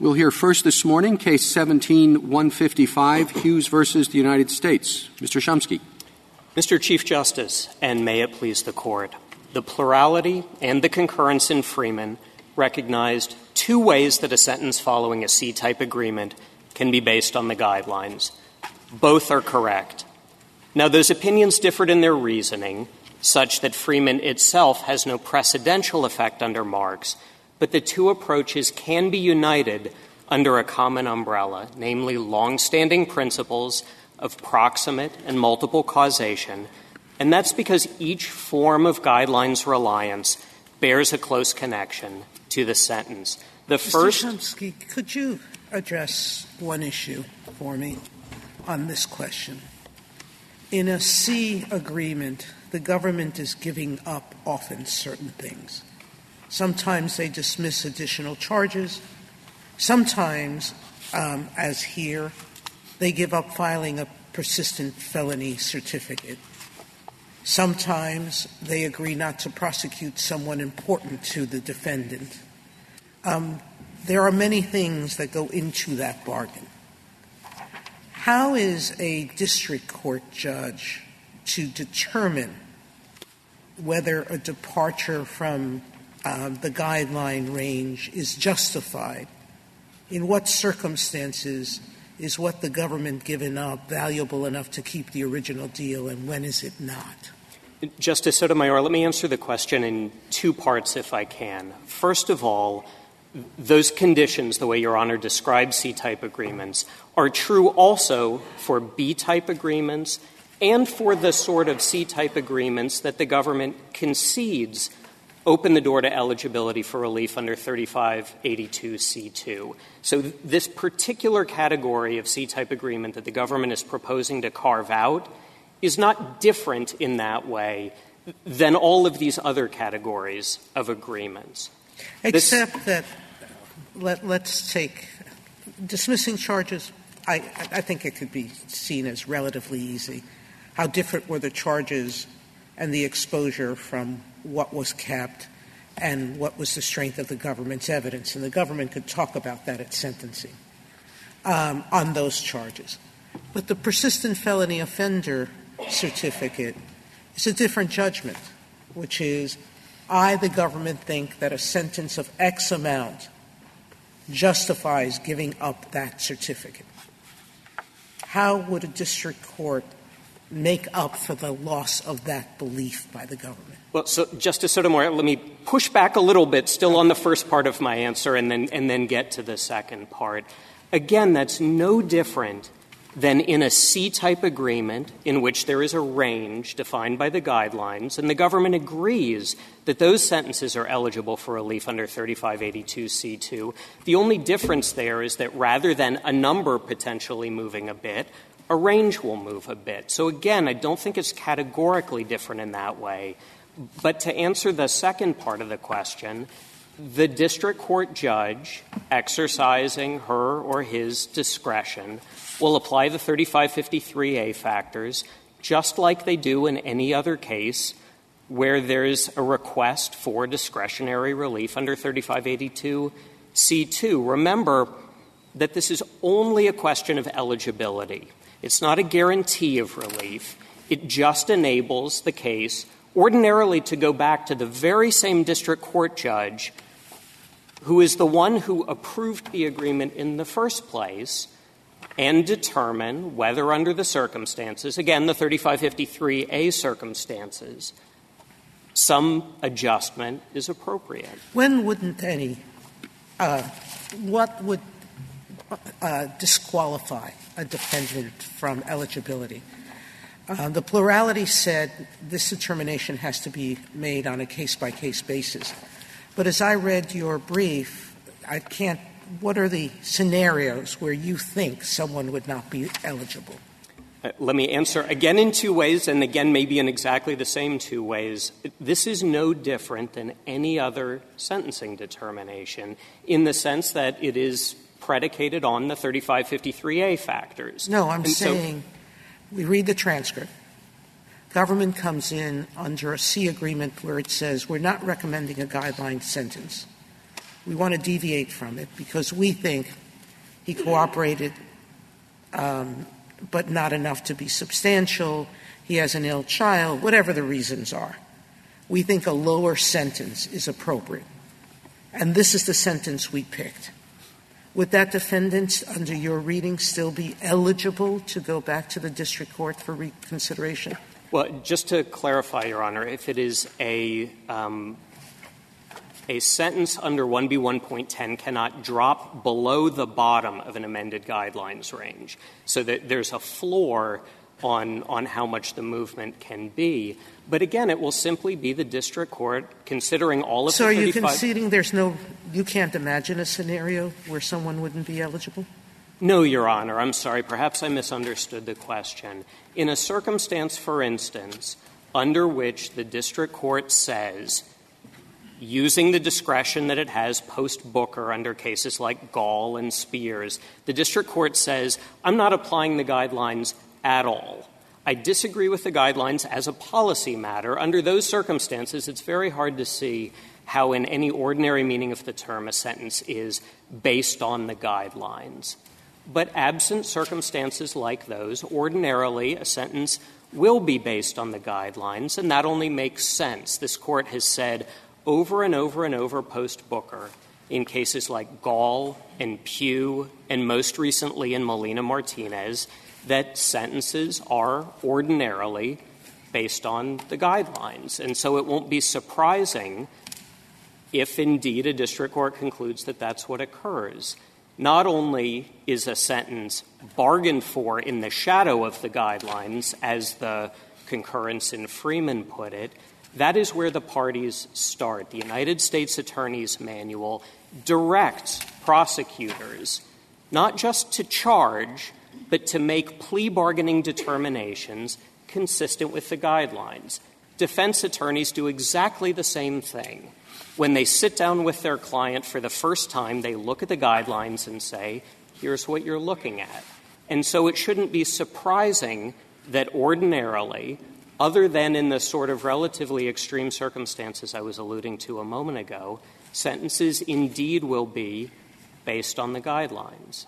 We'll hear first this morning, Case 17-155, Hughes versus the United States. Mr. Shumsky. Mr. Chief Justice, and may it please the Court, the plurality and the concurrence in Freeman recognized two ways that a sentence following a C-type agreement can be based on the guidelines. Both are correct. Now, those opinions differed in their reasoning, such that Freeman itself has no precedential effect under Marks, but the two approaches can be united under a common umbrella, namely longstanding principles of proximate and multiple causation, and that's because each form of guidelines reliance bears a close connection to the sentence. The first — Mr. Chomsky, could you address one issue for me on this question? In a C agreement, the government is giving up often certain things. Sometimes they dismiss additional charges. Sometimes, as here, they give up filing a persistent felony certificate. Sometimes they agree not to prosecute someone important to the defendant. There are many things that go into that bargain. How is a district court judge to determine whether a departure from the guideline range is justified? In what circumstances is what the government given up valuable enough to keep the original deal, and when is it not? Justice Sotomayor, let me answer the question in two parts, if I can. First of all, those conditions, the way Your Honor describes C-type agreements, are true also for B-type agreements and for the sort of C-type agreements that the government concedes open the door to eligibility for relief under 3582C2. So this particular category of C-type agreement that the government is proposing to carve out is not different in that way than all of these other categories of agreements. Except that let's take dismissing charges. I think it could be seen as relatively easy. How different were the charges and the exposure from what was kept, and what was the strength of the government's evidence. And the government could talk about that at sentencing on those charges. But the persistent felony offender certificate is a different judgment, which is I, the government, think that a sentence of X amount justifies giving up that certificate. How would a district court make up for the loss of that belief by the government? Well, so, Justice Sotomayor, let me push back a little bit still on the first part of my answer and then get to the second part. Again, that's no different than in a C-type agreement in which there is a range defined by the guidelines, and the government agrees that those sentences are eligible for relief under 3582C2. The only difference there is that rather than a number potentially moving a bit, a range will move a bit. So, again, I don't think it's categorically different in that way. But to answer the second part of the question, the district court judge, exercising her or his discretion, will apply the 3553A factors just like they do in any other case where there is a request for discretionary relief under 3582C2. Remember that this is only a question of eligibility. It's not a guarantee of relief. It just enables the case ordinarily to go back to the very same district court judge who is the one who approved the agreement in the first place and determine whether under the circumstances, again, the 3553A circumstances, some adjustment is appropriate. When wouldn't any? What would disqualify a defendant from eligibility? The plurality said this determination has to be made on a case-by-case basis. But as I read your brief, I can't — what are the scenarios where you think someone would not be eligible? Let me answer again in two ways, and again maybe in exactly the same two ways. This is no different than any other sentencing determination in the sense that it is predicated on the 3553A factors. No, I'm saying — we read the transcript. Government comes in under a C agreement where it says we're not recommending a guideline sentence. We want to deviate from it because we think he cooperated, but not enough to be substantial. He has an ill child, whatever the reasons are. We think a lower sentence is appropriate. And this is the sentence we picked. Would that defendant, under your reading, still be eligible to go back to the district court for reconsideration? Well, just to clarify, Your Honor, if it is a sentence under 1B1.10 cannot drop below the bottom of an amended guidelines range, so that there's a floor on how much the movement can be. But again, it will simply be the district court considering all of the 35— So are you conceding there's no—you can't imagine a scenario where someone wouldn't be eligible? No, Your Honor. I'm sorry. Perhaps I misunderstood the question. In a circumstance, for instance, under which the district court says, using the discretion that it has post-Booker under cases like Gall and Spears, the district court says, I'm not applying the guidelines at all. I disagree with the guidelines as a policy matter. Under those circumstances, it's very hard to see how in any ordinary meaning of the term a sentence is based on the guidelines. But absent circumstances like those, ordinarily a sentence will be based on the guidelines, and that only makes sense. This Court has said over and over and over post-Booker in cases like Gall and Pugh and most recently in Molina Martinez that sentences are ordinarily based on the guidelines. And so it won't be surprising if indeed a district court concludes that that's what occurs. Not only is a sentence bargained for in the shadow of the guidelines, as the concurrence in Freeman put it, that is where the parties start. The United States Attorney's Manual directs prosecutors not just to charge, but to make plea bargaining determinations consistent with the guidelines. Defense attorneys do exactly the same thing. When they sit down with their client for the first time, they look at the guidelines and say, here's what you're looking at. And so it shouldn't be surprising that ordinarily, other than in the sort of relatively extreme circumstances I was alluding to a moment ago, sentences indeed will be based on the guidelines.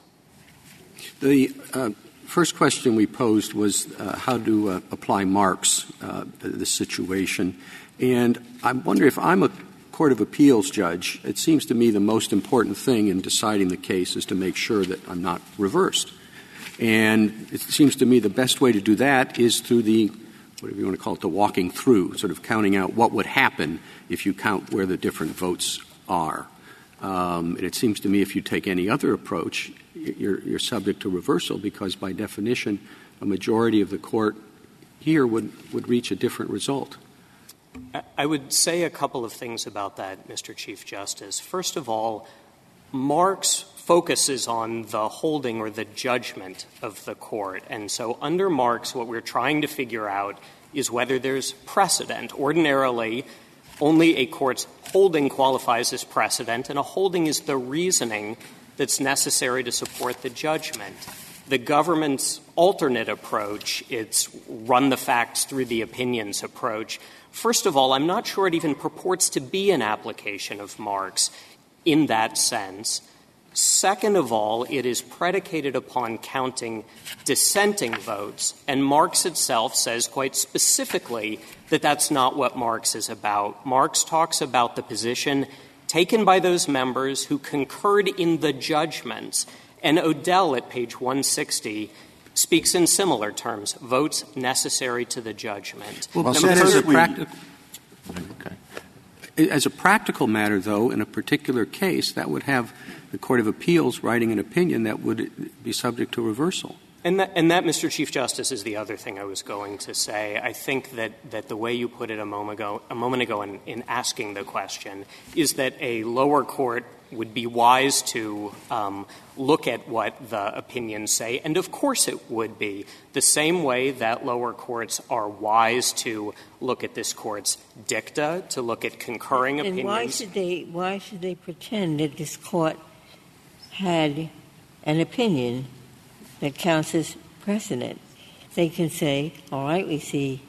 The first question we posed was how to apply Marks to this situation. And I wonder if I'm a Court of Appeals judge, it seems to me the most important thing in deciding the case is to make sure that I'm not reversed. And it seems to me the best way to do that is through the, whatever you want to call it, the walking through, sort of counting out what would happen if you count where the different votes are. And it seems to me if you take any other approach, you're subject to reversal because, by definition, a majority of the court here would reach a different result. I would say a couple of things about that, Mr. Chief Justice. First of all, Marks focuses on the holding or the judgment of the court. And so under Marks, what we're trying to figure out is whether there's precedent. Ordinarily, only a court's holding qualifies as precedent, and a holding is the reasoning that's necessary to support the judgment. The government's alternate approach, its run-the-facts-through-the-opinions approach, first of all, I'm not sure it even purports to be an application of Marks in that sense. Second of all, it is predicated upon counting dissenting votes, and Marks itself says quite specifically that that's not what Marks is about. Marks talks about the position taken by those members who concurred in the judgments, and Odell at page 160 speaks in similar terms, votes necessary to the judgment. Well, so as a practical matter, though, in a particular case, that would have the Court of Appeals writing an opinion that would be subject to reversal. And that, Mr. Chief Justice, is the other thing I was going to say. I think that the way you put it a moment ago in asking the question is that a lower court would be wise to look at what the opinions say. And, of course, it would be the same way that lower courts are wise to look at this court's dicta, to look at concurring opinions. And why should they pretend that this court had an opinion that counts as precedent? They can say, all right, we see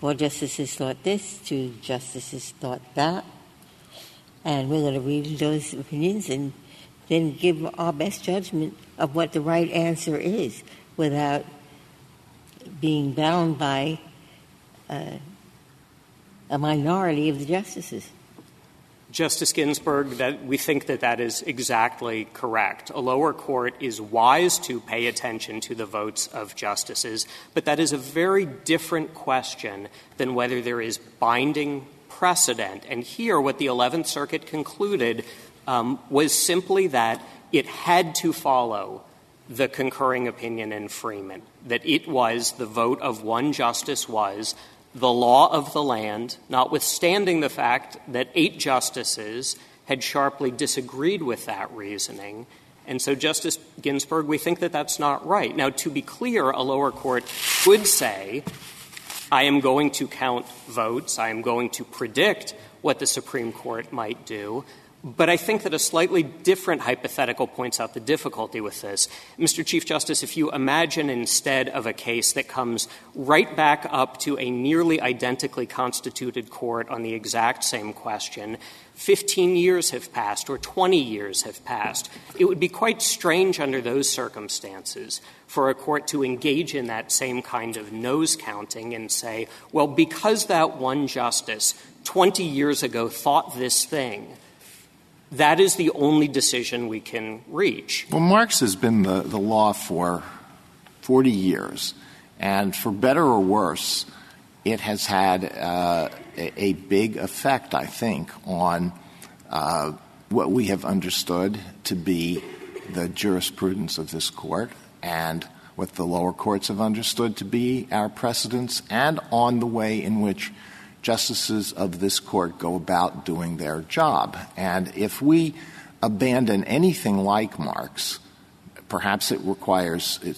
4 justices thought this, 2 justices thought that. and we're going to read those opinions and then give our best judgment of what the right answer is without being bound by a minority of the justices. Justice Ginsburg, that we think that is exactly correct. A lower court is wise to pay attention to the votes of justices, but that is a very different question than whether there is binding precedent. And here, what the 11th Circuit concluded was simply that it had to follow the concurring opinion in Freeman, that it was the vote of one justice was the law of the land, notwithstanding the fact that 8 justices had sharply disagreed with that reasoning. And so, Justice Ginsburg, we think that's not right. Now, to be clear, a lower court could say, I am going to count votes, I am going to predict what the Supreme Court might do. But I think that a slightly different hypothetical points out the difficulty with this. Mr. Chief Justice, if you imagine instead of a case that comes right back up to a nearly identically constituted court on the exact same question, 15 years have passed or 20 years have passed, it would be quite strange under those circumstances for a court to engage in that same kind of nose counting and say, well, because that one justice 20 years ago thought this thing, that is the only decision we can reach. Well, Marks has been the law for 40 years, and for better or worse, it has had a big effect, I think, on what we have understood to be the jurisprudence of this court and what the lower courts have understood to be our precedents and on the way in which justices of this court go about doing their job. And if we abandon anything like Marks, perhaps it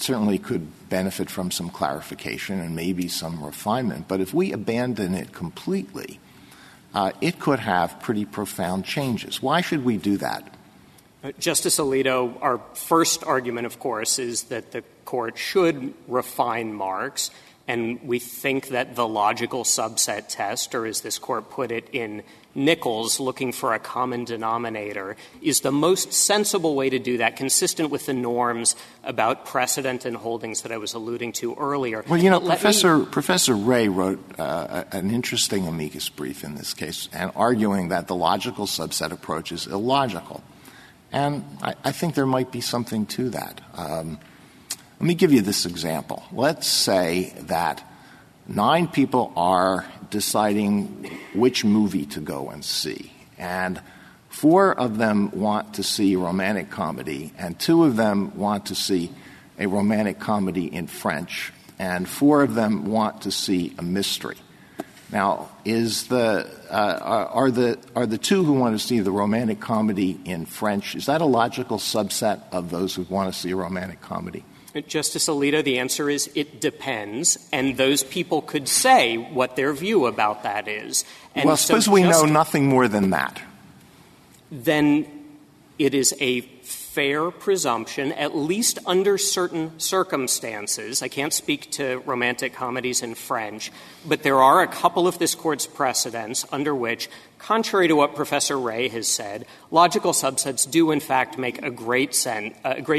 certainly could benefit from some clarification and maybe some refinement. But if we abandon it completely, it could have pretty profound changes. Why should we do that? Justice Alito, our first argument, of course, is that the court should refine Marks. And we think that the logical subset test, or as this court put it in Nichols, looking for a common denominator, is the most sensible way to do that, consistent with the norms about precedent and holdings that I was alluding to earlier. Well, you know, Professor Ray wrote an interesting amicus brief in this case, and arguing that the logical subset approach is illogical. And I think there might be something to that. Let me give you this example. Let's say that 9 people are deciding which movie to go and see, and 4 of them want to see a romantic comedy, and 2 of them want to see a romantic comedy in French, and 4 of them want to see a mystery. Now, are the 2 who want to see the romantic comedy in French, is that a logical subset of those who want to see a romantic comedy? Justice Alito, the answer is it depends, and those people could say what their view about that is. And well, suppose we know nothing more than that. Then it is a fair presumption, at least under certain circumstances. I can't speak to romantic comedies in French, but there are a couple of this Court's precedents under which, contrary to what Professor Ray has said, logical subsets do, in fact, make a great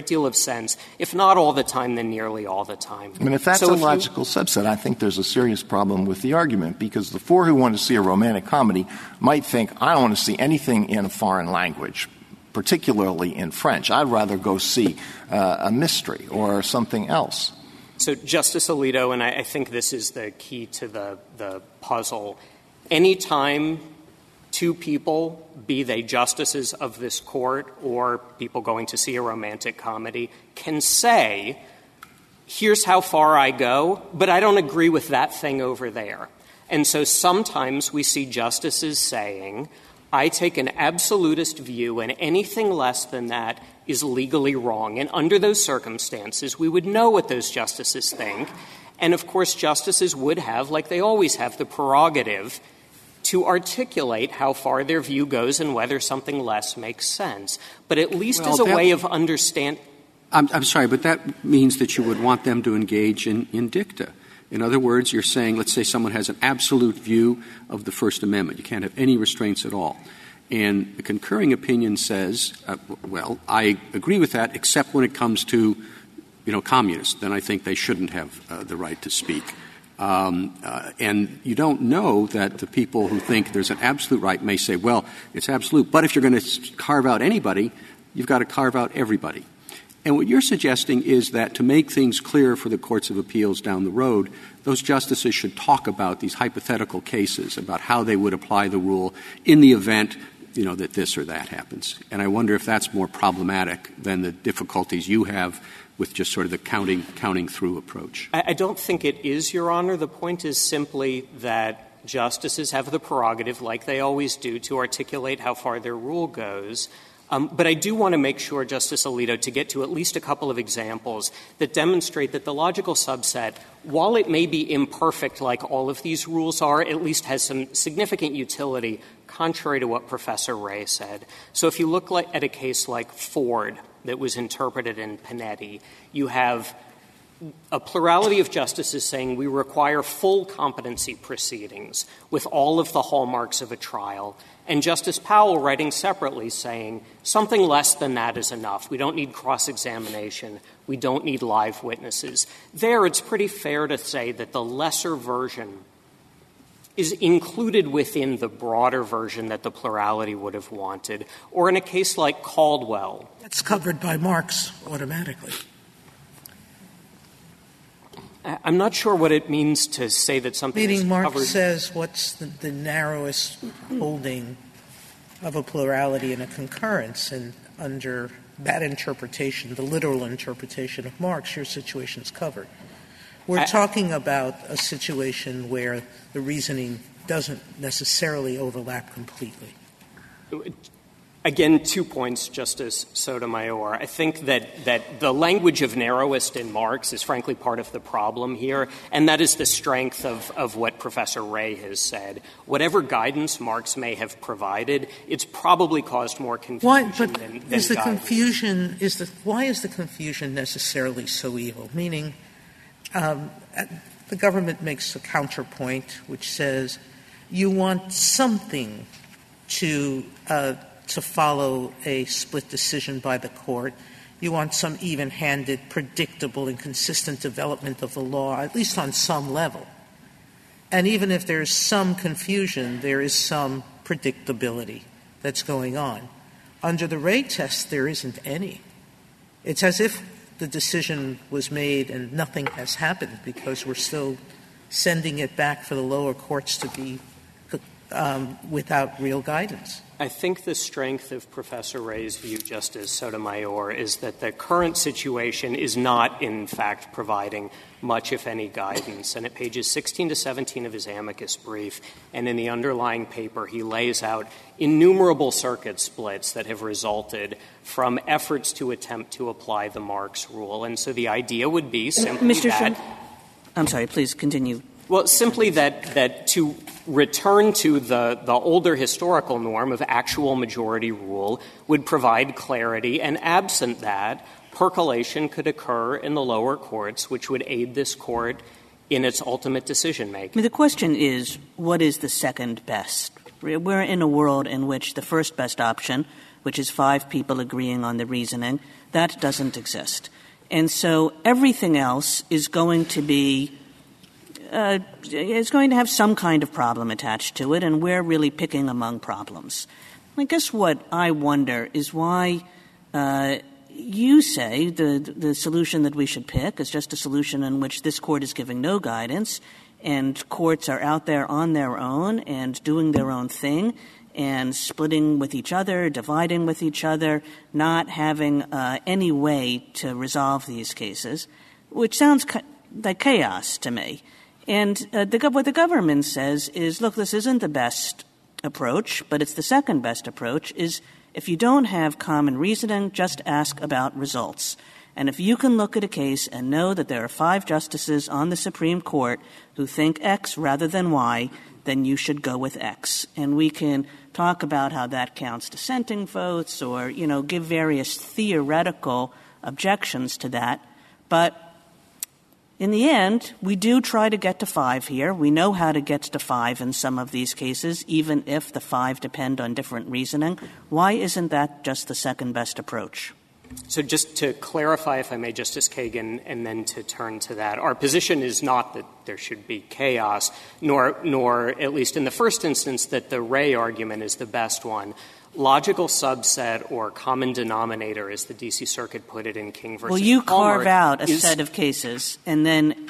deal of sense, if not all the time, then nearly all the time. I mean, if that's a logical subset, I think there's a serious problem with the argument, because the 4 who want to see a romantic comedy might think, I don't want to see anything in a foreign language, particularly in French. I'd rather go see a mystery or something else. So, Justice Alito, and I think this is the key to the puzzle, any time 2 people, be they justices of this court or people going to see a romantic comedy, can say, here's how far I go, but I don't agree with that thing over there. And so sometimes we see justices saying, I take an absolutist view, and anything less than that is legally wrong. And under those circumstances, we would know what those justices think. And, of course, justices would have, like they always have, the prerogative to articulate how far their view goes and whether something less makes sense. But at least as a way of understanding — I'm sorry, but that means that you would want them to engage in dicta. In other words, you're saying, let's say someone has an absolute view of the First Amendment. You can't have any restraints at all. And the concurring opinion says, well, I agree with that, except when it comes to, communists. Then I think they shouldn't have the right to speak. And you don't know that the people who think there's an absolute right may say, well, it's absolute, but if you're going to carve out anybody, you've got to carve out everybody. And what you're suggesting is that to make things clear for the courts of appeals down the road, those justices should talk about these hypothetical cases, about how they would apply the rule in the event, that this or that happens. And I wonder if that's more problematic than the difficulties you have with just sort of the counting through approach. I don't think it is, Your Honor. The point is simply that justices have the prerogative, like they always do, to articulate how far their rule goes. But I do want to make sure, Justice Alito, to get to at least a couple of examples that demonstrate that the logical subset, while it may be imperfect like all of these rules are, at least has some significant utility, contrary to what Professor Ray said. So if you look at a case like Ford that was interpreted in Panetti, you have a plurality of justices saying we require full competency proceedings with all of the hallmarks of a trial, and Justice Powell writing separately saying something less than that is enough. We don't need cross-examination. We don't need live witnesses. There, it's pretty fair to say that the lesser version is included within the broader version that the plurality would have wanted, or in a case like Caldwell. That's covered by Marks automatically. I'm not sure what it means to say that something is covered. Meaning Marks says what's the narrowest holding of a plurality and a concurrence, and under that interpretation, the literal interpretation of Marks, your situation's covered. We're talking about a situation where the reasoning doesn't necessarily overlap completely. Again, 2 points, Justice Sotomayor. I think that the language of narrowest in Marks is frankly part of the problem here, and that is the strength of what Professor Ray has said. Whatever guidance Marks may have provided, it's probably caused more confusion why is the confusion necessarily so evil? Meaning, the government makes a counterpoint which says you want something to follow a split decision by the court. You want some even-handed, predictable, and consistent development of the law, at least on some level. And even if there is some confusion, there is some predictability that's going on. Under the Ray test, there isn't any. It's as if the decision was made and nothing has happened because we're still sending it back for the lower courts to be without real guidance. I think the strength of Professor Ray's view, Justice Sotomayor, is that the current situation is not, in fact, providing much, if any, guidance. And at pages 16 to 17 of his amicus brief and in the underlying paper, he lays out innumerable circuit splits that have resulted from efforts to attempt to apply the Marks rule. And so the idea would be simply I'm sorry, please continue. Well, simply that to return to the older historical norm of actual majority rule would provide clarity, and absent that, percolation could occur in the lower courts, which would aid this court in its ultimate decision-making. The question is, what is the second best? We're in a world in which the first best option, which is 5 people agreeing on the reasoning, that doesn't exist. And so everything else is going to be it's going to have some kind of problem attached to it, and we're really picking among problems. I guess what I wonder is why you say the solution that we should pick is just a solution in which this court is giving no guidance, and courts are out there on their own and doing their own thing and splitting with each other, dividing with each other, not having any way to resolve these cases, which sounds like chaos to me. And what the government says is, look, this isn't the best approach, but it's the second best approach, is if you don't have common reasoning, just ask about results. And if you can look at a case and know that there are 5 justices on the Supreme Court who think X rather than Y, then you should go with X. And we can talk about how that counts dissenting votes or, give various theoretical objections to that. But In the end, we do try to get to 5 here. We know how to get to 5 in some of these cases, even if the 5 depend on different reasoning. Why isn't that just the second best approach? So just to clarify, if I may, Justice Kagan, and then to turn to that, our position is not that there should be chaos, nor at least in the first instance, that the Ray argument is the best one. Logical subset or common denominator, as the D.C. Circuit put it in King v. Burwell. Well, you carve out a set of cases, and then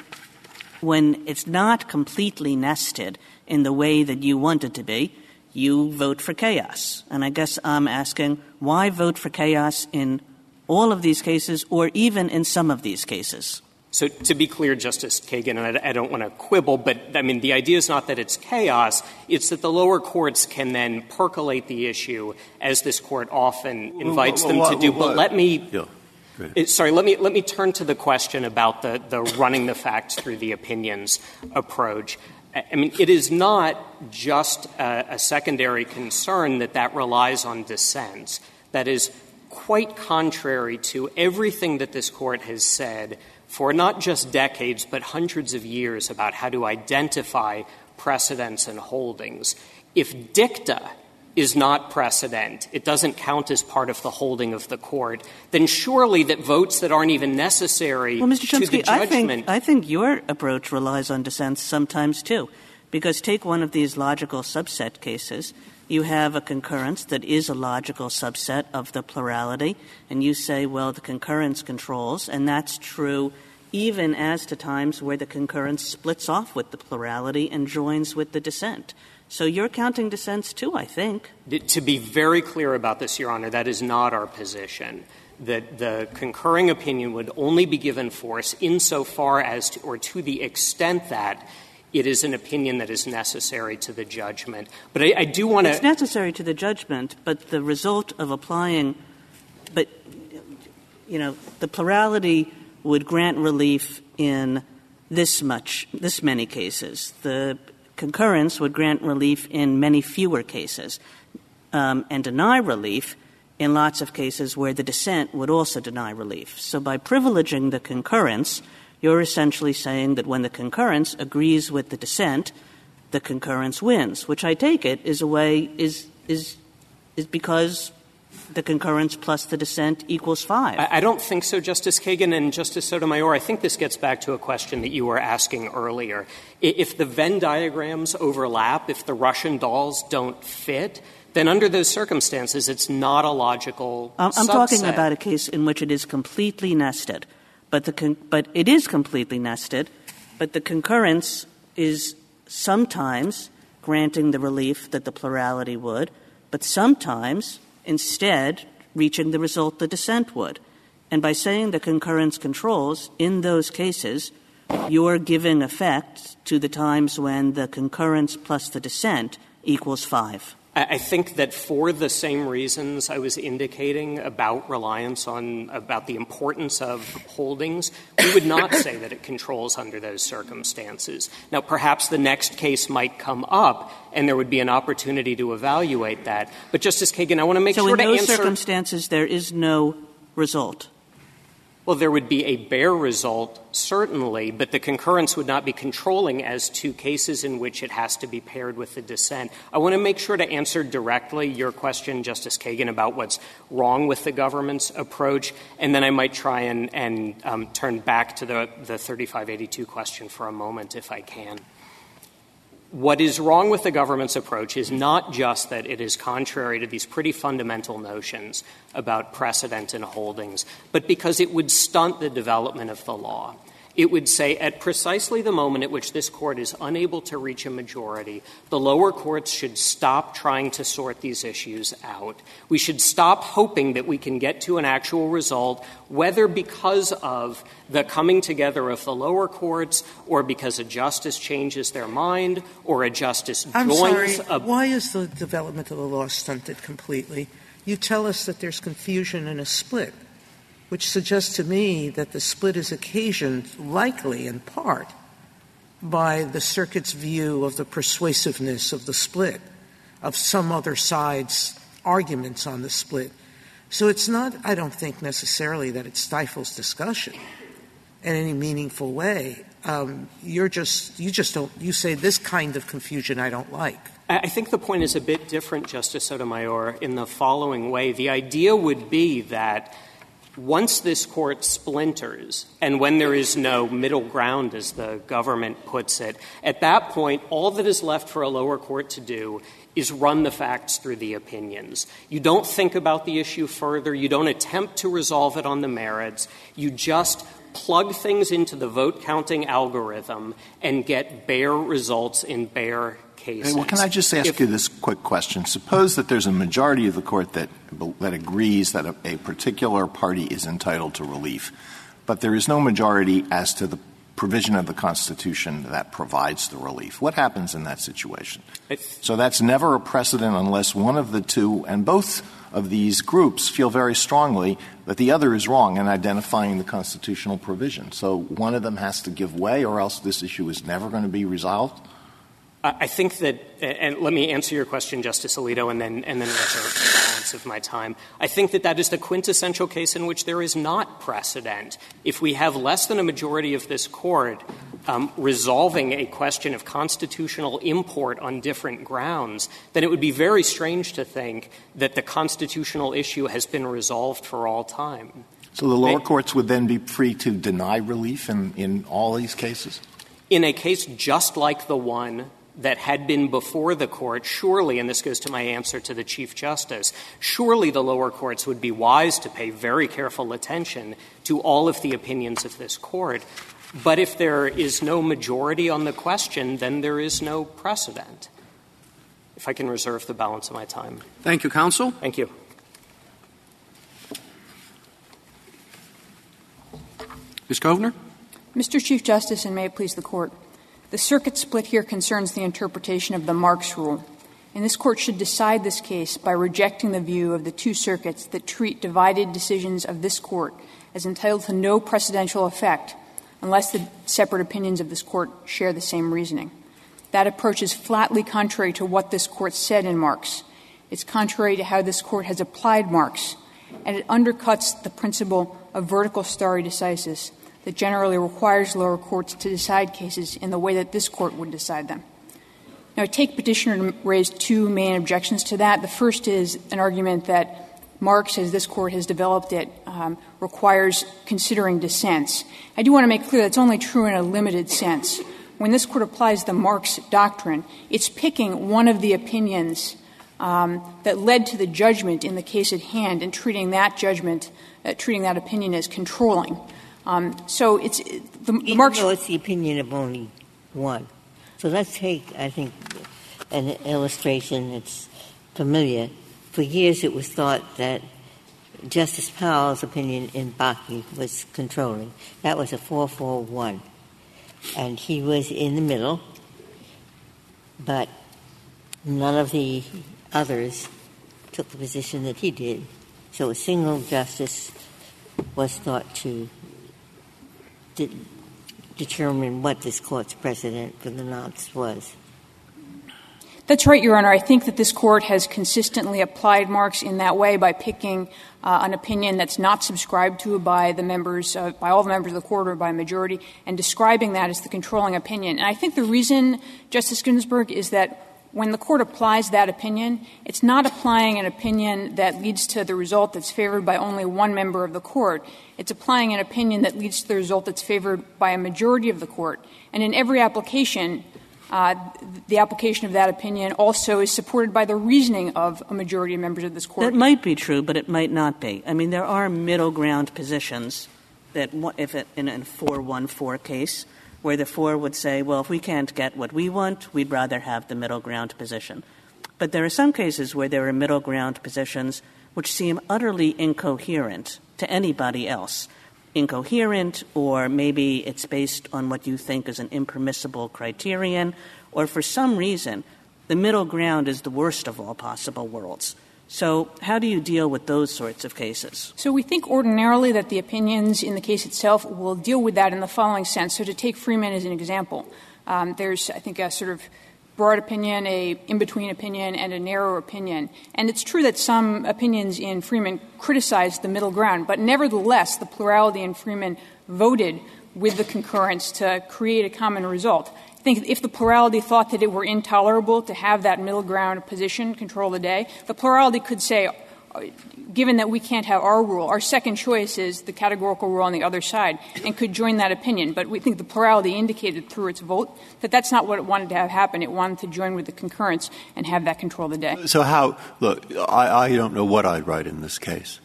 when it's not completely nested in the way that you want it to be, you vote for chaos. And I guess I'm asking, why vote for chaos in all of these cases or even in some of these cases? So to be clear, Justice Kagan, and I don't want to quibble, but, I mean, the idea is not that it's chaos. It's that the lower courts can then percolate the issue, as this court often invites them to do. But let me let me turn to the question about the running the facts through the opinions approach. I mean, it is not just a secondary concern that relies on dissents. That is quite contrary to everything that this court has said for not just decades but hundreds of years about how to identify precedents and holdings. If dicta is not precedent, it doesn't count as part of the holding of the court, then surely that votes that aren't even necessary to the judgment. I think your approach relies on dissents sometimes too, because take one of these logical subset cases. You have a concurrence that is a logical subset of the plurality, and you say, well, the concurrence controls, and that's true even as to times where the concurrence splits off with the plurality and joins with the dissent. So you're counting dissents too, I think. To be very clear about this, Your Honor, that is not our position, that the concurring opinion would only be given force insofar as to, or to the extent that, it is an opinion that is necessary to the judgment. But I do want to — It's necessary to the judgment, but the result of applying — but, you know, the plurality would grant relief in this many cases. The concurrence would grant relief in many fewer cases and deny relief in lots of cases where the dissent would also deny relief. So by privileging the concurrence — you're essentially saying that when the concurrence agrees with the dissent, the concurrence wins, which I take it is a way is because the concurrence plus the dissent equals 5. I don't think so, Justice Kagan and Justice Sotomayor. I think this gets back to a question that you were asking earlier. If the Venn diagrams overlap, if the Russian dolls don't fit, then under those circumstances it's not a logical subset. I'm talking about a case in which it is completely nested. But it is completely nested, but the concurrence is sometimes granting the relief that the plurality would, but sometimes instead reaching the result the dissent would. And by saying the concurrence controls, in those cases, you're giving effect to the times when the concurrence plus the dissent equals 5. I think that for the same reasons I was indicating about reliance on, about the importance of holdings, we would not say that it controls under those circumstances. Now, perhaps the next case might come up, and there would be an opportunity to evaluate that. But, Justice Kagan, I want to make sure to answer — So in those circumstances, there is no result? Well, there would be a bare result, certainly, but the concurrence would not be controlling as to cases in which it has to be paired with the dissent. I want to make sure to answer directly your question, Justice Kagan, about what's wrong with the government's approach, and then I might try and turn back to the 3582 question for a moment, if I can. What is wrong with the government's approach is not just that it is contrary to these pretty fundamental notions about precedent and holdings, but because it would stunt the development of the law. It would say at precisely the moment at which this court is unable to reach a majority, the lower courts should stop trying to sort these issues out. We should stop hoping that we can get to an actual result, whether because of the coming together of the lower courts or because a justice changes their mind or a justice joins a — Why is the development of the law stunted completely? You tell us that there's confusion and a split, which suggests to me that the split is occasioned likely in part by the circuit's view of the persuasiveness of the split, of some other side's arguments on the split. So it's not, I don't think, necessarily that it stifles discussion. in any meaningful way. You say this kind of confusion I don't like. I think the point is a bit different, Justice Sotomayor, in the following way. The idea would be that once this court splinters, and when there is no middle ground, as the government puts it, at that point, all that is left for a lower court to do is run the facts through the opinions. You don't think about the issue further. You don't attempt to resolve it on the merits. You just plug things into the vote-counting algorithm and get bare results in bare cases. Well, can I just ask you this quick question? Suppose that there's a majority of the court that agrees that a particular party is entitled to relief, but there is no majority as to the provision of the Constitution that provides the relief. What happens in that situation? So that's never a precedent unless one of the two and both of these groups feel very strongly that the other is wrong in identifying the constitutional provision. So one of them has to give way or else this issue is never going to be resolved? I think that — and let me answer your question, Justice Alito, and then answer the balance of my time. I think that that is the quintessential case in which there is not precedent. If we have less than a majority of this court resolving a question of constitutional import on different grounds, then it would be very strange to think that the constitutional issue has been resolved for all time. So the lower courts would then be free to deny relief in all these cases? In a case just like the one that had been before the court, surely, and this goes to my answer to the Chief Justice, surely the lower courts would be wise to pay very careful attention to all of the opinions of this court. But if there is no majority on the question, then there is no precedent. If I can reserve the balance of my time. Thank you, counsel. Thank you. Ms. Kovner? Mr. Chief Justice, and may it please the Court, the circuit split here concerns the interpretation of the Marks rule, and this Court should decide this case by rejecting the view of the two circuits that treat divided decisions of this Court as entitled to no precedential effect unless the separate opinions of this Court share the same reasoning. That approach is flatly contrary to what this Court said in Marks. It's contrary to how this Court has applied Marks, and it undercuts the principle of vertical stare decisis that generally requires lower courts to decide cases in the way that this Court would decide them. Now, I take Petitioner to raise two main objections to that. The first is an argument that Marks, as this Court has developed it, requires considering dissents. I do want to make clear that's only true in a limited sense. When this Court applies the Marks doctrine, it's picking one of the opinions that led to the judgment in the case at hand and treating that judgment, treating that opinion as controlling. So it's the Marks. Even though it's the opinion of only one. So let's take, I think, an illustration that's familiar. For years it was thought that Justice Powell's opinion in Bakke was controlling. That was a 4-4-1. And he was in the middle, but none of the others took the position that he did. So a single justice was thought to determine what this Court's precedent for the Marks was. That's right, Your Honor. I think that this Court has consistently applied Marks in that way by picking an opinion that's not subscribed to by the members, by all the members of the Court or by a majority, and describing that as the controlling opinion. And I think the reason, Justice Ginsburg, is that when the Court applies that opinion, it's not applying an opinion that leads to the result that's favored by only one member of the Court. It's applying an opinion that leads to the result that's favored by a majority of the Court. And in every application, the application of that opinion also is supported by the reasoning of a majority of members of this Court. That might be true, but it might not be. I mean, there are middle ground positions that in a 4-1-4 case, where the four would say, well, if we can't get what we want, we'd rather have the middle ground position. But there are some cases where there are middle ground positions which seem utterly incoherent to anybody else. Incoherent, or maybe it's based on what you think is an impermissible criterion, or for some reason, the middle ground is the worst of all possible worlds. So how do you deal with those sorts of cases? So we think ordinarily that the opinions in the case itself will deal with that in the following sense. So to take Freeman as an example, there's, I think, a sort of broad opinion, a in-between opinion, and a narrow opinion. And it's true that some opinions in Freeman criticized the middle ground, but nevertheless, the plurality in Freeman voted with the concurrence to create a common result. I think if the plurality thought that it were intolerable to have that middle ground position control the day, the plurality could say, given that we can't have our rule, our second choice is the categorical rule on the other side, and could join that opinion. But we think the plurality indicated through its vote that that's not what it wanted to have happen. It wanted to join with the concurrence and have that control the day. So how – look, I don't know what I'd write in this case.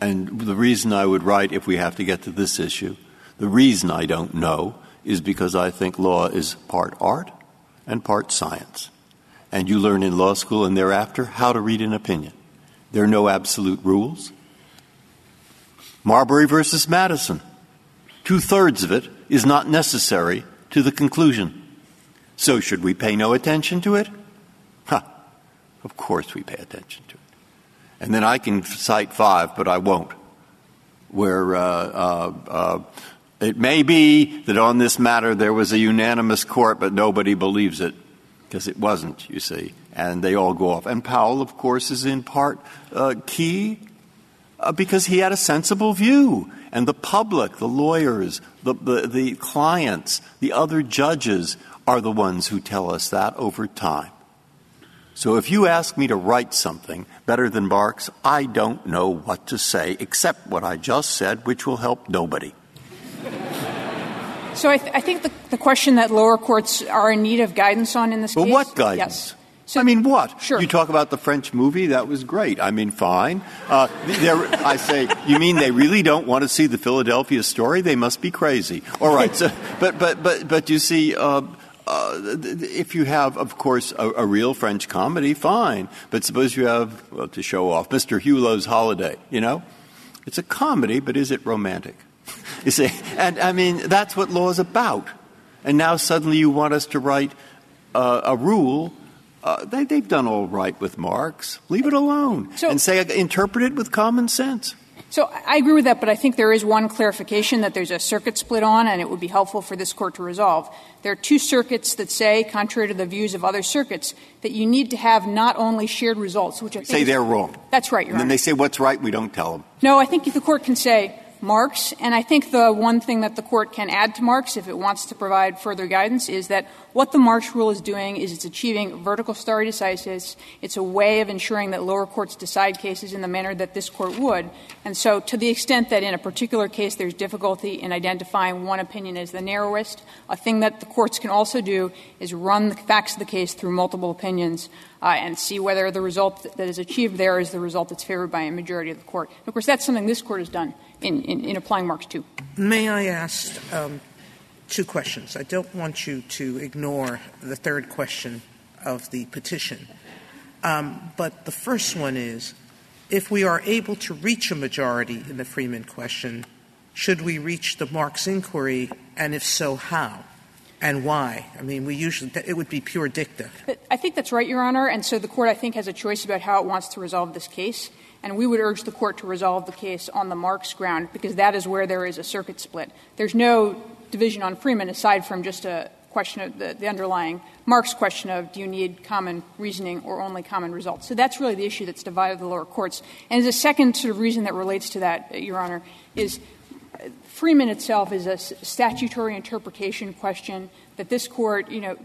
And the reason I would write if we have to get to this issue, the reason I don't know is because I think law is part art and part science. And you learn in law school and thereafter how to read an opinion. There are no absolute rules. Marbury versus Madison. 2/3 of it is not necessary to the conclusion. So should we pay no attention to it? Of course we pay attention to it. And then I can cite 5, but I won't, where it may be that on this matter there was a unanimous court, but nobody believes it because it wasn't, you see. And they all go off. And Powell, of course, is in part key because he had a sensible view. And the public, the lawyers, the clients, the other judges are the ones who tell us that over time. So if you ask me to write something better than Marks, I don't know what to say except what I just said, which will help nobody. So I think the question that lower courts are in need of guidance on in this case. But what guidance? Yes. So, I mean, what? Sure. You talk about the French movie. That was great. I mean, fine. I say, you mean they really don't want to see the Philadelphia story? They must be crazy. All right. So, but you see, if you have, of course, a real French comedy, fine. But suppose you have, well, to show off, Mr. Hulot's Holiday, you know? It's a comedy, but is it romantic? You see? And, I mean, that's what law is about. And now suddenly you want us to write a rule. They've done all right with Marks. Leave it alone and say interpret it with common sense. So I agree with that, but I think there is one clarification that there's a circuit split on, and it would be helpful for this Court to resolve. There are 2 circuits that say, contrary to the views of other circuits, that you need to have not only shared results, which I think say they're wrong. That's right, Your Honor. And then they say what's right, we don't tell them. No, I think the Court can say Marks, and I think the one thing that the Court can add to Marks, if it wants to provide further guidance, is that what the Marks rule is doing is it's achieving vertical stare decisis. It's a way of ensuring that lower courts decide cases in the manner that this Court would. And so to the extent that in a particular case there's difficulty in identifying one opinion as the narrowest, a thing that the courts can also do is run the facts of the case through multiple opinions and see whether the result that is achieved there is the result that's favored by a majority of the Court. And of course, that's something this Court has done in applying Marks 2. May I ask 2 questions? I don't want you to ignore the 3rd question of the petition. But the first one is, if we are able to reach a majority in the Freeman question, should we reach the Marks inquiry, and if so, how? And why? I mean, we usually – it would be pure dicta. I think that's right, Your Honor. And so the Court, I think, has a choice about how it wants to resolve this case. And we would urge the Court to resolve the case on the Marks ground because that is where there is a circuit split. There's no division on Freeman aside from just a question of the underlying Marks question of do you need common reasoning or only common results. So that's really the issue that's divided the lower courts. And the second sort of reason that relates to that, Your Honor, is – Freeman itself is a statutory interpretation question that this Court, you know,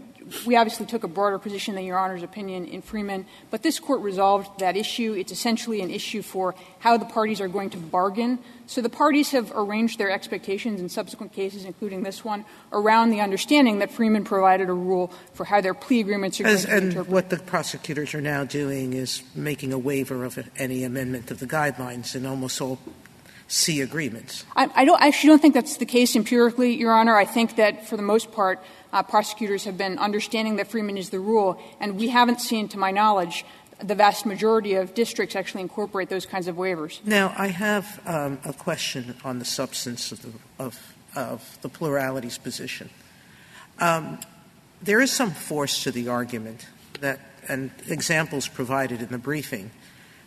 we obviously took a broader position than Your Honor's opinion in Freeman, but this Court resolved that issue. It's essentially an issue for how the parties are going to bargain. So the parties have arranged their expectations in subsequent cases, including this one, around the understanding that Freeman provided a rule for how their plea agreements are going to be interpreted. And what the prosecutors are now doing is making a waiver of any amendment of the guidelines in almost all C agreements. I actually don't think that's the case empirically, Your Honor. I think that for the most part, prosecutors have been understanding that Freeman is the rule, and we haven't seen, to my knowledge, the vast majority of districts actually incorporate those kinds of waivers. Now, I have a question on the substance of the plurality's position. There is some force to the argument that, and examples provided in the briefing,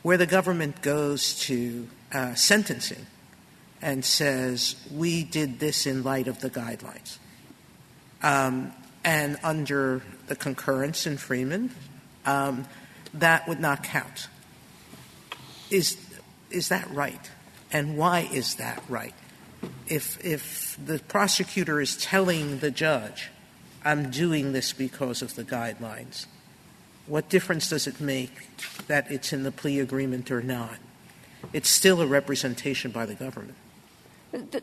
where the government goes to sentencing and says, we did this in light of the guidelines. and under the concurrence in Freeman, that would not count. Is that right? And why is that right? If the prosecutor is telling the judge, I'm doing this because of the guidelines, what difference does it make that it's in the plea agreement or not? It's still a representation by the government.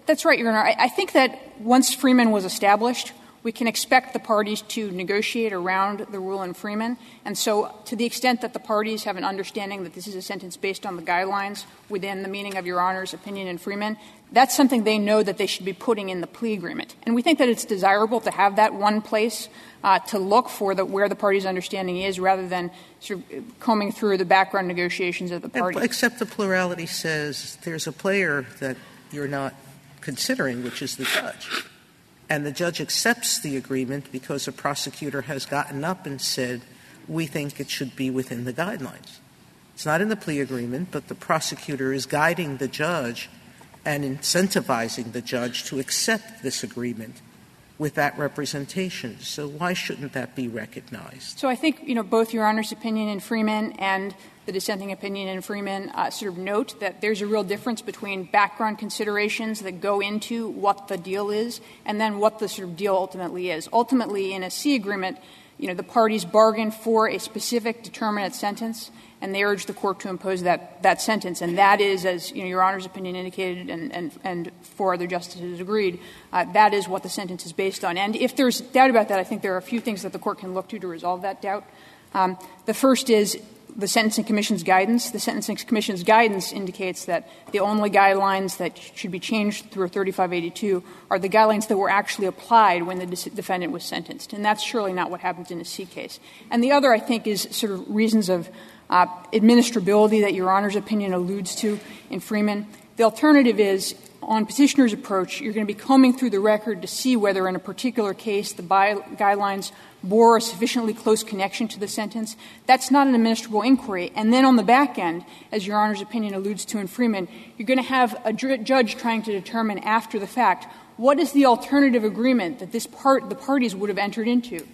That's right, Your Honor. I think that once Freeman was established, we can expect the parties to negotiate around the rule in Freeman. And so to the extent that the parties have an understanding that this is a sentence based on the guidelines within the meaning of Your Honor's opinion in Freeman, that's something they know that they should be putting in the plea agreement. And we think that it's desirable to have that one place to look for where the party's understanding is rather than sort of combing through the background negotiations of the parties. Except the plurality says there's a player that you're not considering, which is the judge. And the judge accepts the agreement because the prosecutor has gotten up and said, we think it should be within the guidelines. It's not in the plea agreement, but the prosecutor is guiding the judge and incentivizing the judge to accept this agreement with that representation. So why shouldn't that be recognized? So I think, both Your Honor's opinion in Freeman and the dissenting opinion in Freeman sort of note that there's a real difference between background considerations that go into what the deal is and then what the sort of deal ultimately is. Ultimately, in a C agreement, the parties bargain for a specific determinate sentence, and they urge the court to impose that sentence. And that is, as Your Honor's opinion indicated and four other justices agreed, that is what the sentence is based on. And if there's doubt about that, I think there are a few things that the court can look to resolve that doubt. The first is the Sentencing Commission's guidance. The Sentencing Commission's guidance indicates that the only guidelines that should be changed through 3582 are the guidelines that were actually applied when the defendant was sentenced. And that's surely not what happens in a C case. And the other, I think, is sort of reasons of administrability that Your Honor's opinion alludes to in Freeman. The alternative is, on petitioner's approach, you're going to be combing through the record to see whether in a particular case the guidelines bore a sufficiently close connection to the sentence. That's not an administrable inquiry. And then on the back end, as Your Honor's opinion alludes to in Freeman, you're going to have a judge trying to determine after the fact what is the alternative agreement that the parties would have entered into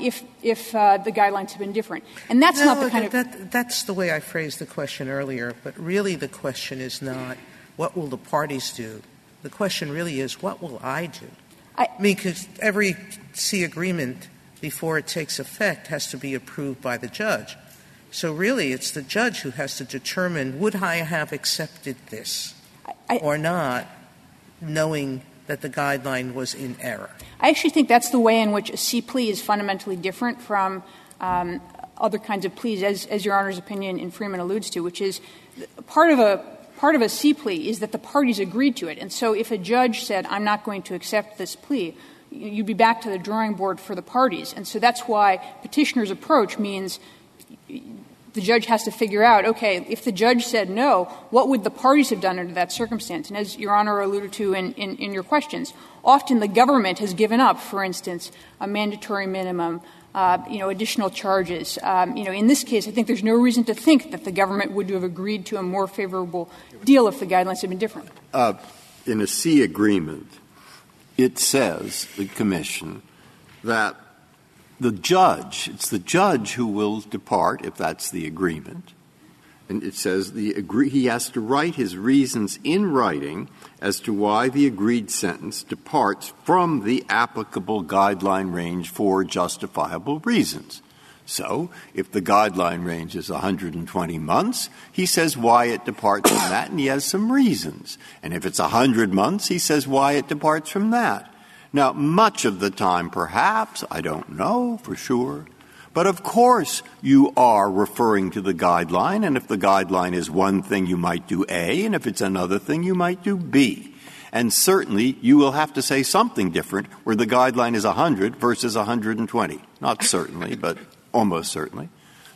if the guidelines had been different. And that's not the kind of — That's the way I phrased the question earlier. But really the question is not what will the parties do? The question really is, what will I do? I mean, because every C agreement, before it takes effect, has to be approved by the judge. So really it's the judge who has to determine, would I have accepted this or not, knowing that the guideline was in error? I actually think that's the way in which a C plea is fundamentally different from other kinds of pleas, as Your Honor's opinion in Freeman alludes to, which is part of a C plea is that the parties agreed to it. And so if a judge said, I'm not going to accept this plea, you'd be back to the drawing board for the parties. And so that's why petitioner's approach means the judge has to figure out, okay, if the judge said no, what would the parties have done under that circumstance? And as Your Honor alluded to in your questions, often the government has given up, for instance, a mandatory minimum, additional charges. In this case, I think there's no reason to think that the government would have agreed to a more favorable deal if the guidelines had been different. In a C agreement, it says, the commission, that it's the judge who will depart if that's the agreement. And it says he has to write his reasons in writing as to why the agreed sentence departs from the applicable guideline range for justifiable reasons. So if the guideline range is 120 months, he says why it departs from that, and he has some reasons. And if it's 100 months, he says why it departs from that. Now, much of the time, perhaps, I don't know for sure, but of course you are referring to the guideline, and if the guideline is one thing, you might do A, and if it's another thing, you might do B. And certainly you will have to say something different where the guideline is 100 versus 120. Not certainly, but almost certainly.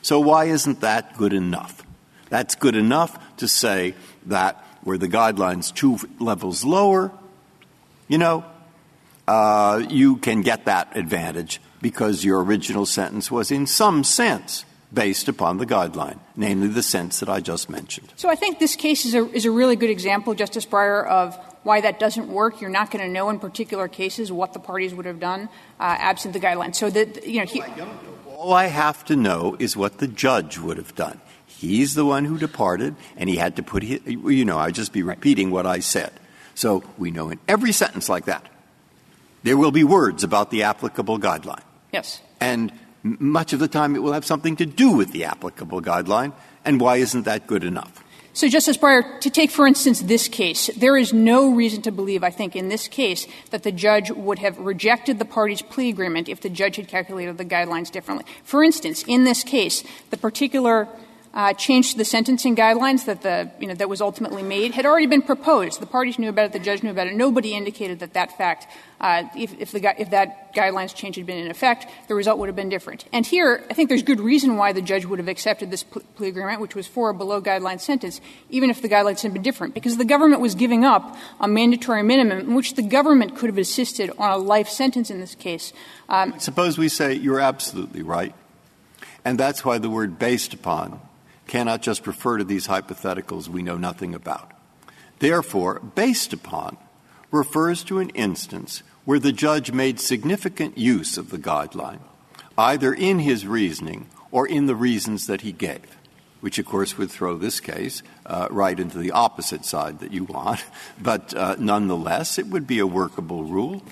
So why isn't that good enough? That's good enough to say that where the guideline's 2 levels lower, you can get that advantage because your original sentence was in some sense based upon the guideline, namely the sense that I just mentioned. So I think this case is a really good example, Justice Breyer, of why that doesn't work. You're not going to know in particular cases what the parties would have done absent the guidelines. So that, you know, all I have to know is what the judge would have done. He's the one who departed, and he had to put his, you know, I'd just be repeating what I said. So we know in every sentence like that, there will be words about the applicable guideline. Yes. And much of the time it will have something to do with the applicable guideline, and why isn't that good enough? So, Justice Breyer, to take, for instance, this case, there is no reason to believe, I think, in this case that the judge would have rejected the parties' plea agreement if the judge had calculated the guidelines differently. For instance, in this case, the particular change to the sentencing guidelines that the, you know, that was ultimately made had already been proposed. The parties knew about it. The judge knew about it. Nobody indicated that that fact, if that guidelines change had been in effect, the result would have been different. And here, I think there's good reason why the judge would have accepted this plea agreement, which was for a below-guideline sentence, even if the guidelines had been different, because the government was giving up a mandatory minimum in which the government could have insisted on a life sentence in this case. Suppose we say you're absolutely right, and that's why the word based upon cannot just refer to these hypotheticals we know nothing about. Therefore, based upon refers to an instance where the judge made significant use of the guideline, either in his reasoning or in the reasons that he gave, which, of course, would throw this case right into the opposite side that you want. But nonetheless, it would be a workable rule,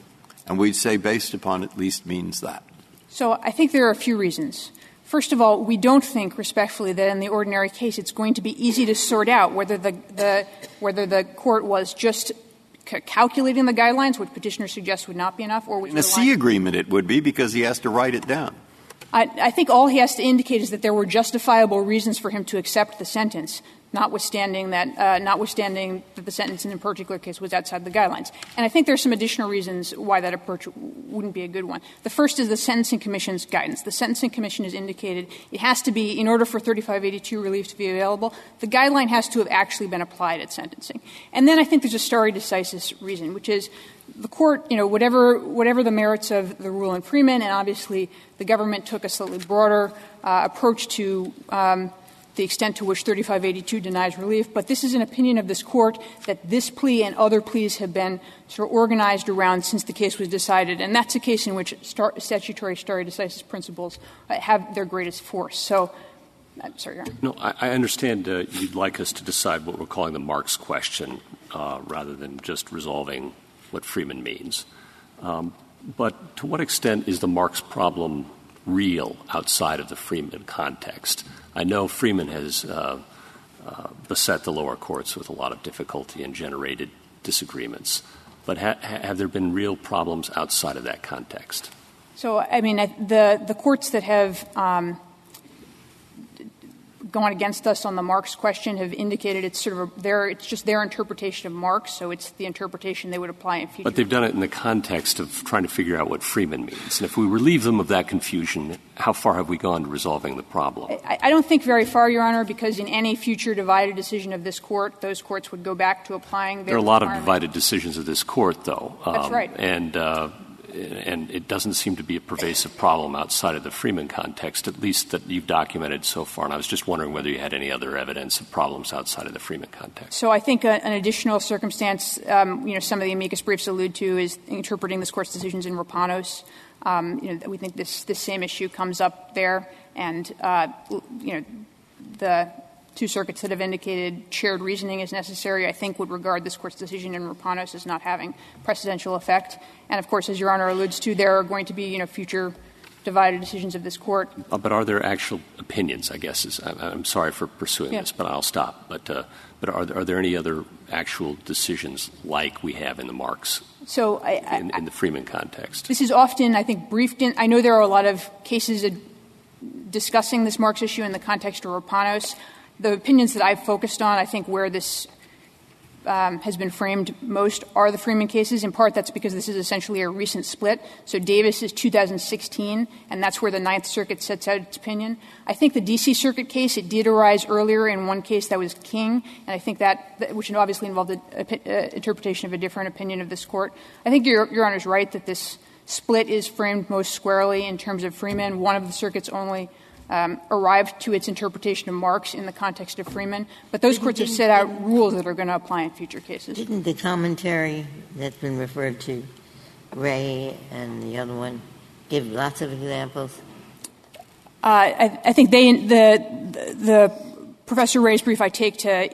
and we'd say based upon at least means that. So I think there are a few reasons. First of all, we don't think, respectfully, that in the ordinary case it's going to be easy to sort out whether the court was just calculating the guidelines, which petitioners suggest would not be enough, or which in a C agreement it would be because he has to write it down. I think all he has to indicate is that there were justifiable reasons for him to accept the sentence, notwithstanding that the sentence in a particular case was outside the guidelines. And I think there's some additional reasons why that approach wouldn't be a good one. The first is the Sentencing Commission's guidance. The Sentencing Commission has indicated it has to be, in order for 3582 relief to be available, the guideline has to have actually been applied at sentencing. And then I think there's a stare decisis reason, which is the court, you know, whatever the merits of the rule in Freeman, and obviously the government took a slightly broader approach to the extent to which 3582 denies relief, but this is an opinion of this court that this plea and other pleas have been sort of organized around since the case was decided, and that's a case in which statutory stare decisis principles have their greatest force. So, I'm sorry, Your Honor. No, I understand you'd like us to decide what we're calling the Marks question rather than just resolving what Freeman means. But to what extent is the Marks problem real outside of the Freeman context? I know Freeman has beset the lower courts with a lot of difficulty and generated disagreements. But have there been real problems outside of that context? So, I mean, the courts that have gone against us on the Marks question have indicated it's sort of it's just their interpretation of Marks, so it's the interpretation they would apply in future. But they've done it in the context of trying to figure out what Freeman means. And if we relieve them of that confusion, how far have we gone to resolving the problem? I don't think very far, Your Honor, because in any future divided decision of this court, those courts would go back to applying their There are a lot of divided decisions of this court, though. That's right. And it doesn't seem to be a pervasive problem outside of the Freeman context, at least that you've documented so far. And I was just wondering whether you had any other evidence of problems outside of the Freeman context. So I think an additional circumstance, you know, some of the amicus briefs allude to is interpreting this Court's decisions in Rapanos. You know, we think this same issue comes up there. And, you know, the two circuits that have indicated shared reasoning is necessary, I think, would regard this Court's decision in Rapanos as not having precedential effect. And, of course, as Your Honor alludes to, there are going to be, you know, future divided decisions of this Court. But are there actual opinions, I guess? I'm sorry for pursuing this, but I'll stop. But are there any other actual decisions like we have in the Marks? So in the Freeman context? This is often, I think, briefed in. I know there are a lot of cases discussing this Marks issue in the context of Rapanos. The opinions that I've focused on, I think, where this has been framed most are the Freeman cases. In part, that's because this is essentially a recent split. So Davis is 2016, and that's where the Ninth Circuit sets out its opinion. I think the D.C. Circuit case, it did arise earlier in one case that was King, and I think that which obviously involved an interpretation of a different opinion of this Court. I think Your Honor's right that this split is framed most squarely in terms of Freeman, one of the circuit's only arrived to its interpretation of Marks in the context of Freeman, but those courts have set out rules that are going to apply in future cases. Didn't the commentary that's been referred to, Ray and the other one, give lots of examples? I think the Professor Ray's brief I take to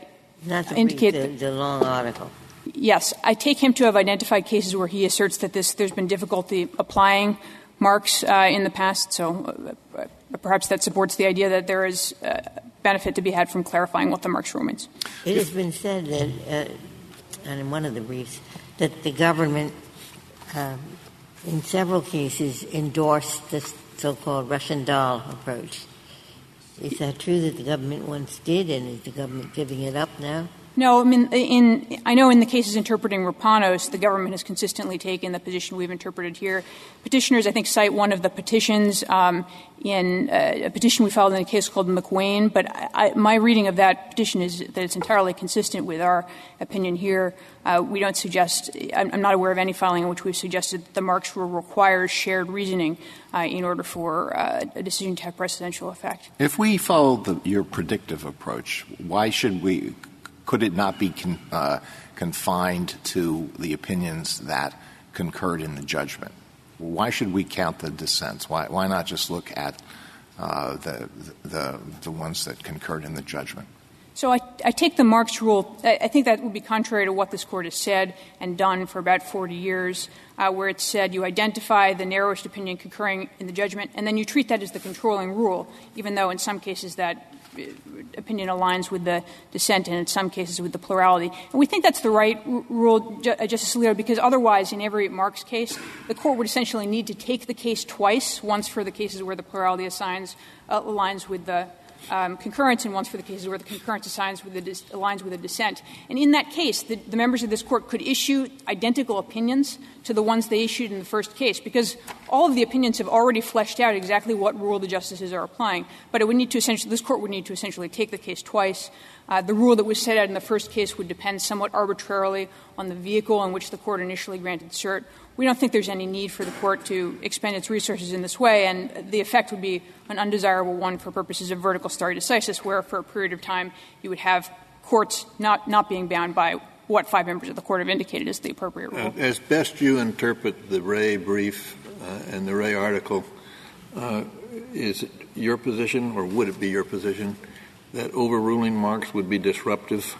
indicate the long article. Yes. I take him to have identified cases where he asserts that there's been difficulty applying Marks in the past, so perhaps that supports the idea that there is benefit to be had from clarifying what the Marks rule means. It has been said that, and in one of the briefs, that the government in several cases endorsed this so-called Russian doll approach. Is that true that the government once did, and is the government giving it up now? No. I mean, I know in the cases interpreting Rapanos, the government has consistently taken the position we've interpreted here. Petitioners, I think, cite one of the petitions in a petition we filed in a case called McWayne, but my reading of that petition is that it's entirely consistent with our opinion here. We don't suggest – I'm not aware of any filing in which we've suggested that the Marks rule requires shared reasoning in order for a decision to have precedential effect. If we follow your predictive approach, why should we – could it not be confined to the opinions that concurred in the judgment? Why should we count the dissents? Why not just look at the ones that concurred in the judgment? So I take the Marks rule. I think that would be contrary to what this Court has said and done for about 40 years, where it said you identify the narrowest opinion concurring in the judgment, and then you treat that as the controlling rule, even though in some cases that opinion aligns with the dissent and in some cases with the plurality. And we think that's the right rule, Justice Alito, because otherwise in every Marks case, the Court would essentially need to take the case twice, once for the cases where the plurality aligns with the concurrence and once for the cases where the concurrence aligns with the dissent. And in that case, the members of this Court could issue identical opinions to the ones they issued in the first case, because all of the opinions have already fleshed out exactly what rule the justices are applying. But it would need to essentially — this Court would need to essentially take the case twice. The rule that was set out in the first case would depend somewhat arbitrarily on the vehicle on which the Court initially granted cert. We don't think there's any need for the Court to expend its resources in this way, and the effect would be an undesirable one for purposes of vertical stare decisis, where for a period of time you would have courts not being bound by what five members of the Court have indicated is the appropriate rule. As best you interpret the Ray brief and the Ray article, is it your position, or would it be your position, that overruling Marks would be disruptive?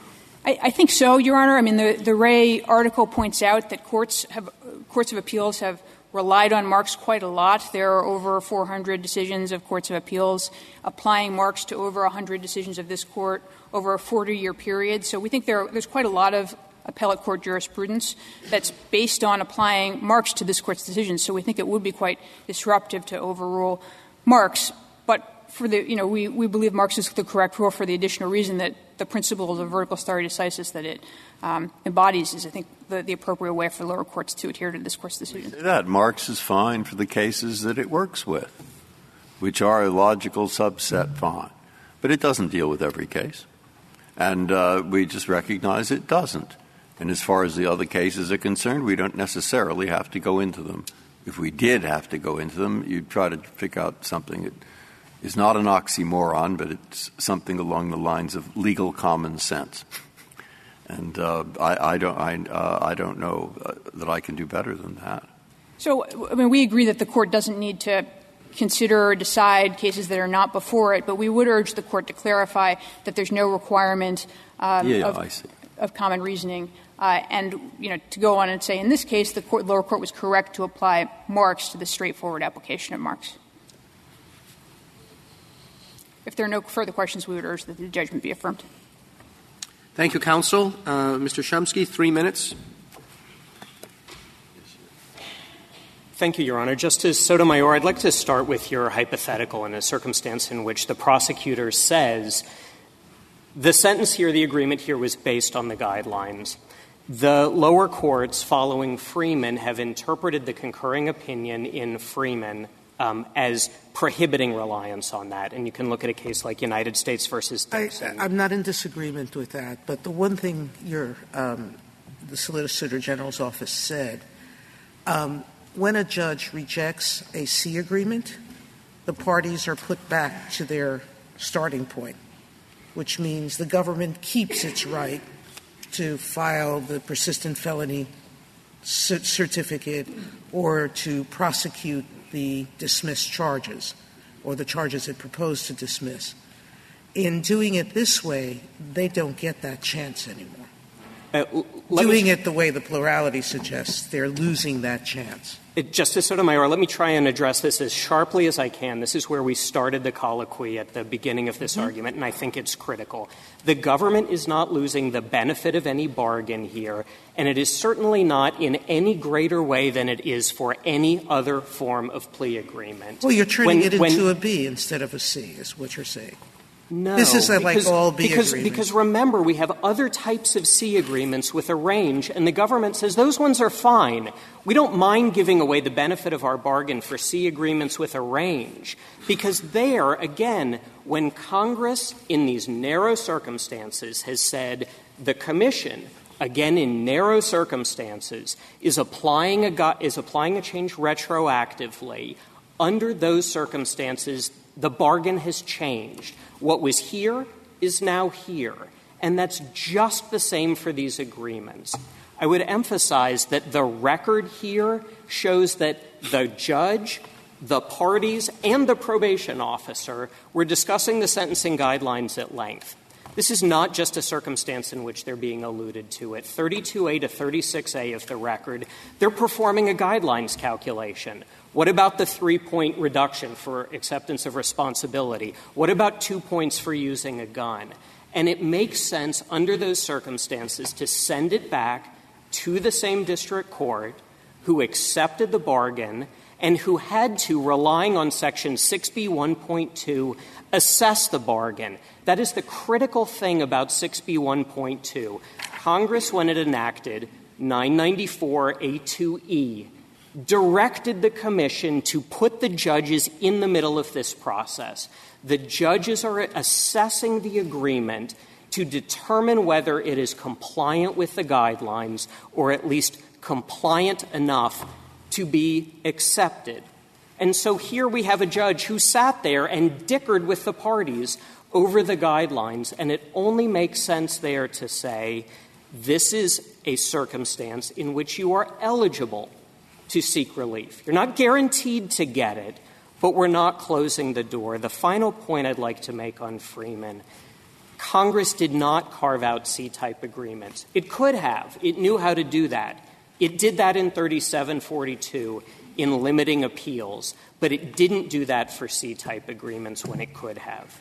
I think so, Your Honor. I mean, the Ray article points out that courts of appeals have relied on Marks quite a lot. There are over 400 decisions of courts of appeals applying Marks to over 100 decisions of this Court over a 40-year period. So we think there's quite a lot of appellate court jurisprudence that's based on applying Marks to this Court's decisions. So we think it would be quite disruptive to overrule Marks. But for the, you know, we believe Marks is the correct rule for the additional reason that the principles of vertical stare decisis that it embodies is, I think, the appropriate way for lower courts to adhere to this Court's decision. That Marks is fine for the cases that it works with, which are a logical subset fine. But it doesn't deal with every case. And we just recognize it doesn't. And as far as the other cases are concerned, we don't necessarily have to go into them. If we did have to go into them, you'd try to pick out something that is not an oxymoron, but it's something along the lines of legal common sense. And I don't know that I can do better than that. So, I mean, we agree that the Court doesn't need to consider or decide cases that are not before it, but we would urge the Court to clarify that there's no requirement of common reasoning. And, you know, to go on and say, in this case, the lower court was correct to apply Marks to the straightforward application of Marks. If there are no further questions, we would urge that the judgment be affirmed. Thank you, counsel. Mr. Shumsky, 3 minutes. Thank you, Your Honor. Justice Sotomayor, I'd like to start with your hypothetical in a circumstance in which the prosecutor says the sentence here, the agreement here, was based on the guidelines. The lower courts following Freeman have interpreted the concurring opinion in Freeman as prohibiting reliance on that. And you can look at a case like United States versus Dixon. I'm not in disagreement with that. But the one thing the Solicitor General's office said, when a judge rejects a C agreement the parties are put back to their starting point, which means the government keeps its right to file the persistent felony certificate or to prosecute the dismissed charges or the charges it proposed to dismiss. In doing it this way, they don't get that chance anymore. Doing it the way the plurality suggests, they're losing that chance. Justice Sotomayor, let me try and address this as sharply as I can. This is where we started the colloquy at the beginning of this argument, and I think it's critical. The government is not losing the benefit of any bargain here, and it is certainly not in any greater way than it is for any other form of plea agreement. Well, you're turning it into a B instead of a C, is what you're saying. No, this is like all B agreements. Because remember, we have other types of C agreements with a range, and the government says those ones are fine. We don't mind giving away the benefit of our bargain for C agreements with a range, because there, again, when Congress in these narrow circumstances has said the Commission, again in narrow circumstances, is applying a change retroactively, under those circumstances, the bargain has changed. What was here is now here. And that's just the same for these agreements. I would emphasize that the record here shows that the judge, the parties, and the probation officer were discussing the sentencing guidelines at length. This is not just a circumstance in which they're being alluded to. At 32A to 36A of the record, they're performing a guidelines calculation. What about the 3-point reduction for acceptance of responsibility? What about 2 points for using a gun? And it makes sense under those circumstances to send it back to the same district court who accepted the bargain and who had to, relying on Section 6B1.2, assess the bargain. That is the critical thing about 6B1.2. Congress, when it enacted 994A2E, directed the Commission to put the judges in the middle of this process. The judges are assessing the agreement to determine whether it is compliant with the guidelines or at least compliant enough to be accepted. And so here we have a judge who sat there and dickered with the parties over the guidelines, and it only makes sense there to say this is a circumstance in which you are eligible to seek relief. You're not guaranteed to get it, but we're not closing the door. The final point I'd like to make on Freeman, Congress did not carve out C-type agreements. It could have. It knew how to do that. It did that in 3742 in limiting appeals, but it didn't do that for C-type agreements when it could have.